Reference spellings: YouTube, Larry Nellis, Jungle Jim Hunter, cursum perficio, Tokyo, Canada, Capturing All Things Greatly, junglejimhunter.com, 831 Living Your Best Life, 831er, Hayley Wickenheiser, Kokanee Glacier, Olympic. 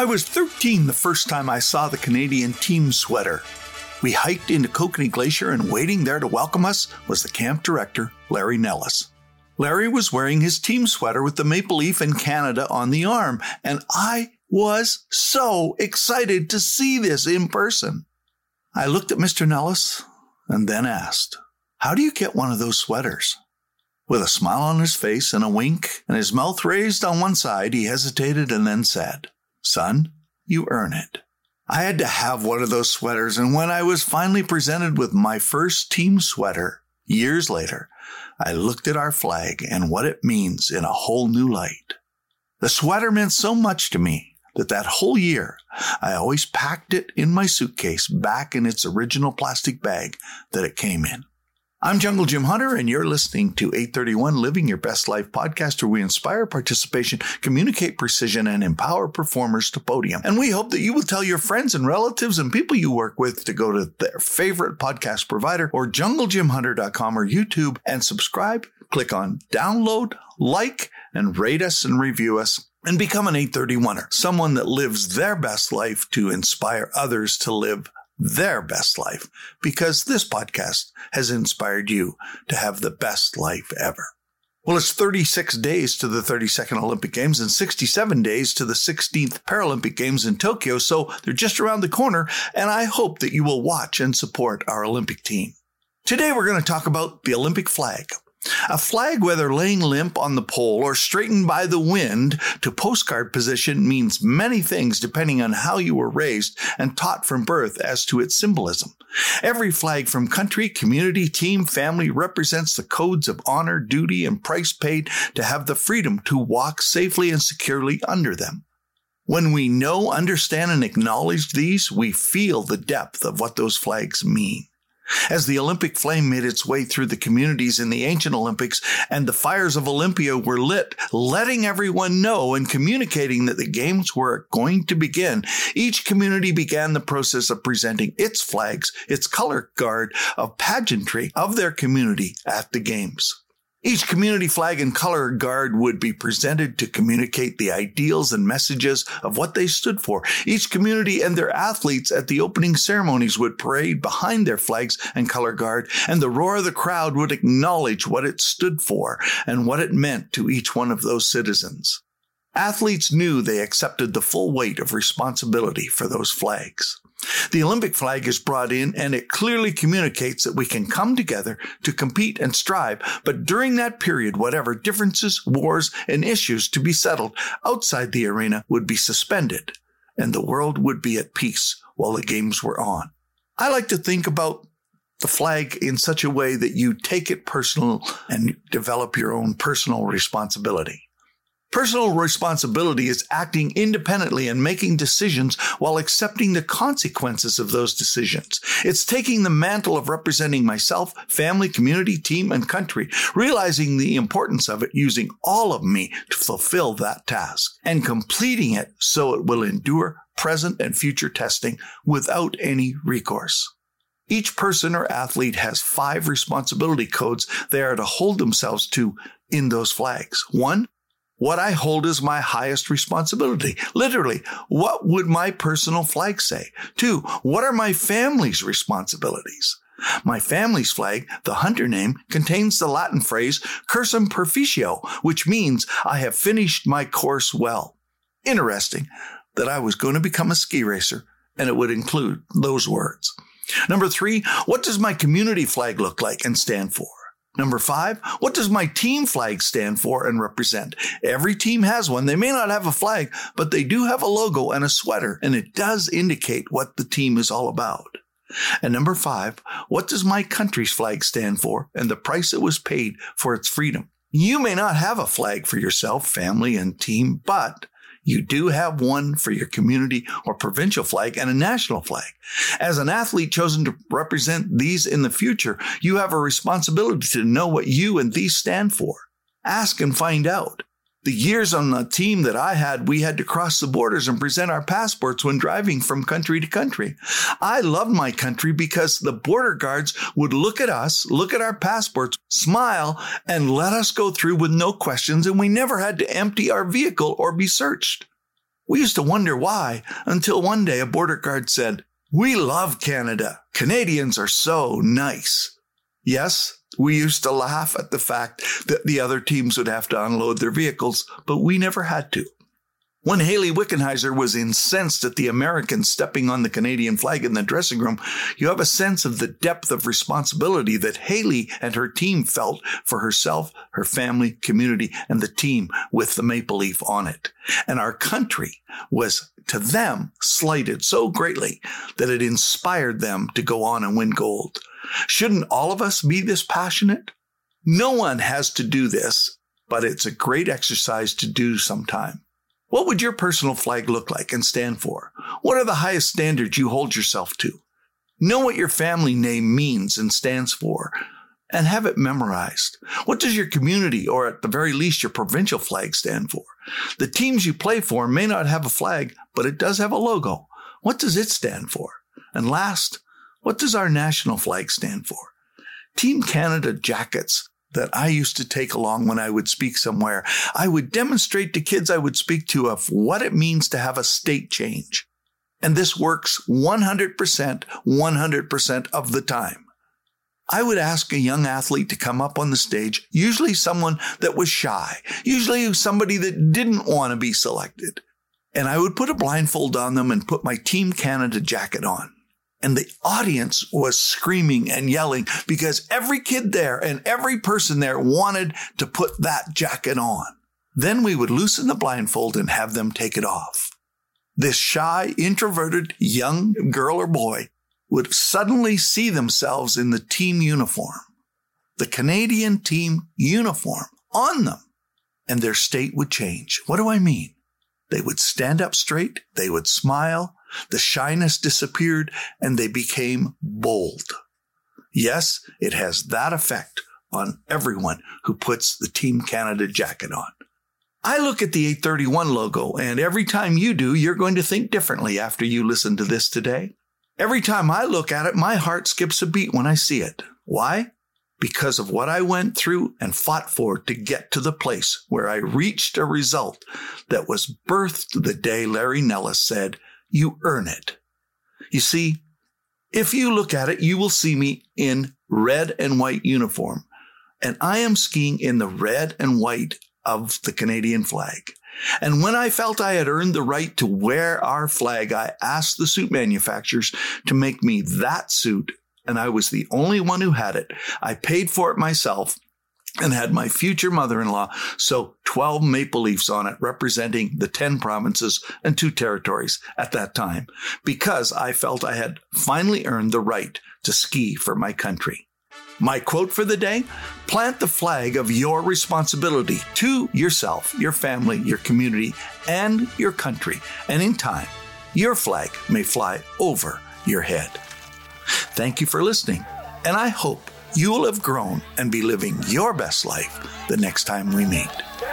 I was 13 the first time I saw the Canadian team sweater. We hiked into Kokanee Glacier, and waiting there to welcome us was the camp director, Larry Nellis. Larry was wearing his team sweater with the maple leaf and Canada on the arm, and I was so excited to see this in person. I looked at Mr. Nellis and then asked, "How do you get one of those sweaters?" With a smile on his face and a wink and his mouth raised on one side, he hesitated and then said, "Son, you earn it." I had to have one of those sweaters, and when I was finally presented with my first team sweater years later, I looked at our flag and what it means in a whole new light. The sweater meant so much to me that whole year, I always packed it in my suitcase back in its original plastic bag that it came in. I'm Jungle Jim Hunter, and you're listening to 831 Living Your Best Life podcast, where we inspire participation, communicate precision, and empower performers to podium. And we hope that you will tell your friends and relatives and people you work with to go to their favorite podcast provider or junglejimhunter.com or YouTube and subscribe, click on download, like, and rate us and review us, and become an 831er, someone that lives their best life to inspire others to live their best life, because this podcast has inspired you to have the best life ever. Well, it's 36 days to the 32nd Olympic Games and 67 days to the 16th Paralympic Games in Tokyo, so they're just around the corner, and I hope that you will watch and support our Olympic team. Today, we're going to talk about the Olympic flag. A flag, whether laying limp on the pole or straightened by the wind to postcard position, means many things depending on how you were raised and taught from birth as to its symbolism. Every flag from country, community, team, family represents the codes of honor, duty, and price paid to have the freedom to walk safely and securely under them. When we know, understand, and acknowledge these, we feel the depth of what those flags mean. As the Olympic flame made its way through the communities in the ancient Olympics and the fires of Olympia were lit, letting everyone know and communicating that the games were going to begin, each community began the process of presenting its flags, its color guard of pageantry of their community at the games. Each community flag and color guard would be presented to communicate the ideals and messages of what they stood for. Each community and their athletes at the opening ceremonies would parade behind their flags and color guard, and the roar of the crowd would acknowledge what it stood for and what it meant to each one of those citizens. Athletes knew they accepted the full weight of responsibility for those flags. The Olympic flag is brought in, and it clearly communicates that we can come together to compete and strive, but during that period, whatever differences, wars, and issues to be settled outside the arena would be suspended, and the world would be at peace while the games were on. I like to think about the flag in such a way that you take it personal and develop your own personal responsibility. Personal responsibility is acting independently and making decisions while accepting the consequences of those decisions. It's taking the mantle of representing myself, family, community, team, and country, realizing the importance of it, using all of me to fulfill that task, and completing it so it will endure present and future testing without any recourse. Each person or athlete has 5 responsibility codes they are to hold themselves to in those flags. 1. What I hold is my highest responsibility. Literally, what would my personal flag say? 2, what are my family's responsibilities? My family's flag, the hunter name, contains the Latin phrase cursum perficio, which means I have finished my course well. Interesting that I was going to become a ski racer, and it would include those words. 3, what does my community flag look like and stand for? 5, what does my team flag stand for and represent? Every team has one. They may not have a flag, but they do have a logo and a sweater, and it does indicate what the team is all about. And 5, what does my country's flag stand for and the price it was paid for its freedom? You may not have a flag for yourself, family, and team, but you do have one for your community or provincial flag and a national flag. As an athlete chosen to represent these in the future, you have a responsibility to know what you and these stand for. Ask and find out. The years on the team that I had, we had to cross the borders and present our passports when driving from country to country. I loved my country because the border guards would look at us, look at our passports, smile, and let us go through with no questions, and we never had to empty our vehicle or be searched. We used to wonder why, until one day a border guard said, "We love Canada. Canadians are so nice." Yes, we used to laugh at the fact that the other teams would have to unload their vehicles, but we never had to. When Hayley Wickenheiser was incensed at the Americans stepping on the Canadian flag in the dressing room, you have a sense of the depth of responsibility that Hayley and her team felt for herself, her family, community, and the team with the maple leaf on it. And our country was, to them, slighted so greatly that it inspired them to go on and win gold. Shouldn't all of us be this passionate? No one has to do this, but it's a great exercise to do sometime. What would your personal flag look like and stand for? What are the highest standards you hold yourself to? Know what your family name means and stands for, and have it memorized. What does your community, or at the very least your provincial flag, stand for? The teams you play for may not have a flag, but it does have a logo. What does it stand for? And last, what does our national flag stand for? Team Canada jackets that I used to take along when I would speak somewhere. I would demonstrate to kids I would speak to of what it means to have a state change. And this works 100% of the time. I would ask a young athlete to come up on the stage, usually someone that was shy, usually somebody that didn't want to be selected. And I would put a blindfold on them and put my Team Canada jacket on. And the audience was screaming and yelling because every kid there and every person there wanted to put that jacket on. Then we would loosen the blindfold and have them take it off. This shy, introverted young girl or boy would suddenly see themselves in the team uniform, the Canadian team uniform on them, and their state would change. What do I mean? They would stand up straight. They would smile. The shyness disappeared and they became bold. Yes, it has that effect on everyone who puts the Team Canada jacket on. I look at the 831 logo, and every time you do, you're going to think differently after you listen to this today. Every time I look at it, my heart skips a beat when I see it. Why? Because of what I went through and fought for to get to the place where I reached a result that was birthed the day Larry Nellis said, "You earn it." You see, if you look at it, you will see me in red and white uniform, and I am skiing in the red and white of the Canadian flag. And when I felt I had earned the right to wear our flag, I asked the suit manufacturers to make me that suit, and I was the only one who had it. I paid for it myself and had my future mother-in-law sew 12 maple leafs on it, representing the 10 provinces and 2 territories at that time, because I felt I had finally earned the right to ski for my country. My quote for the day: plant the flag of your responsibility to yourself, your family, your community, and your country, and in time, your flag may fly over your head. Thank you for listening, and I hope you'll have grown and be living your best life the next time we meet.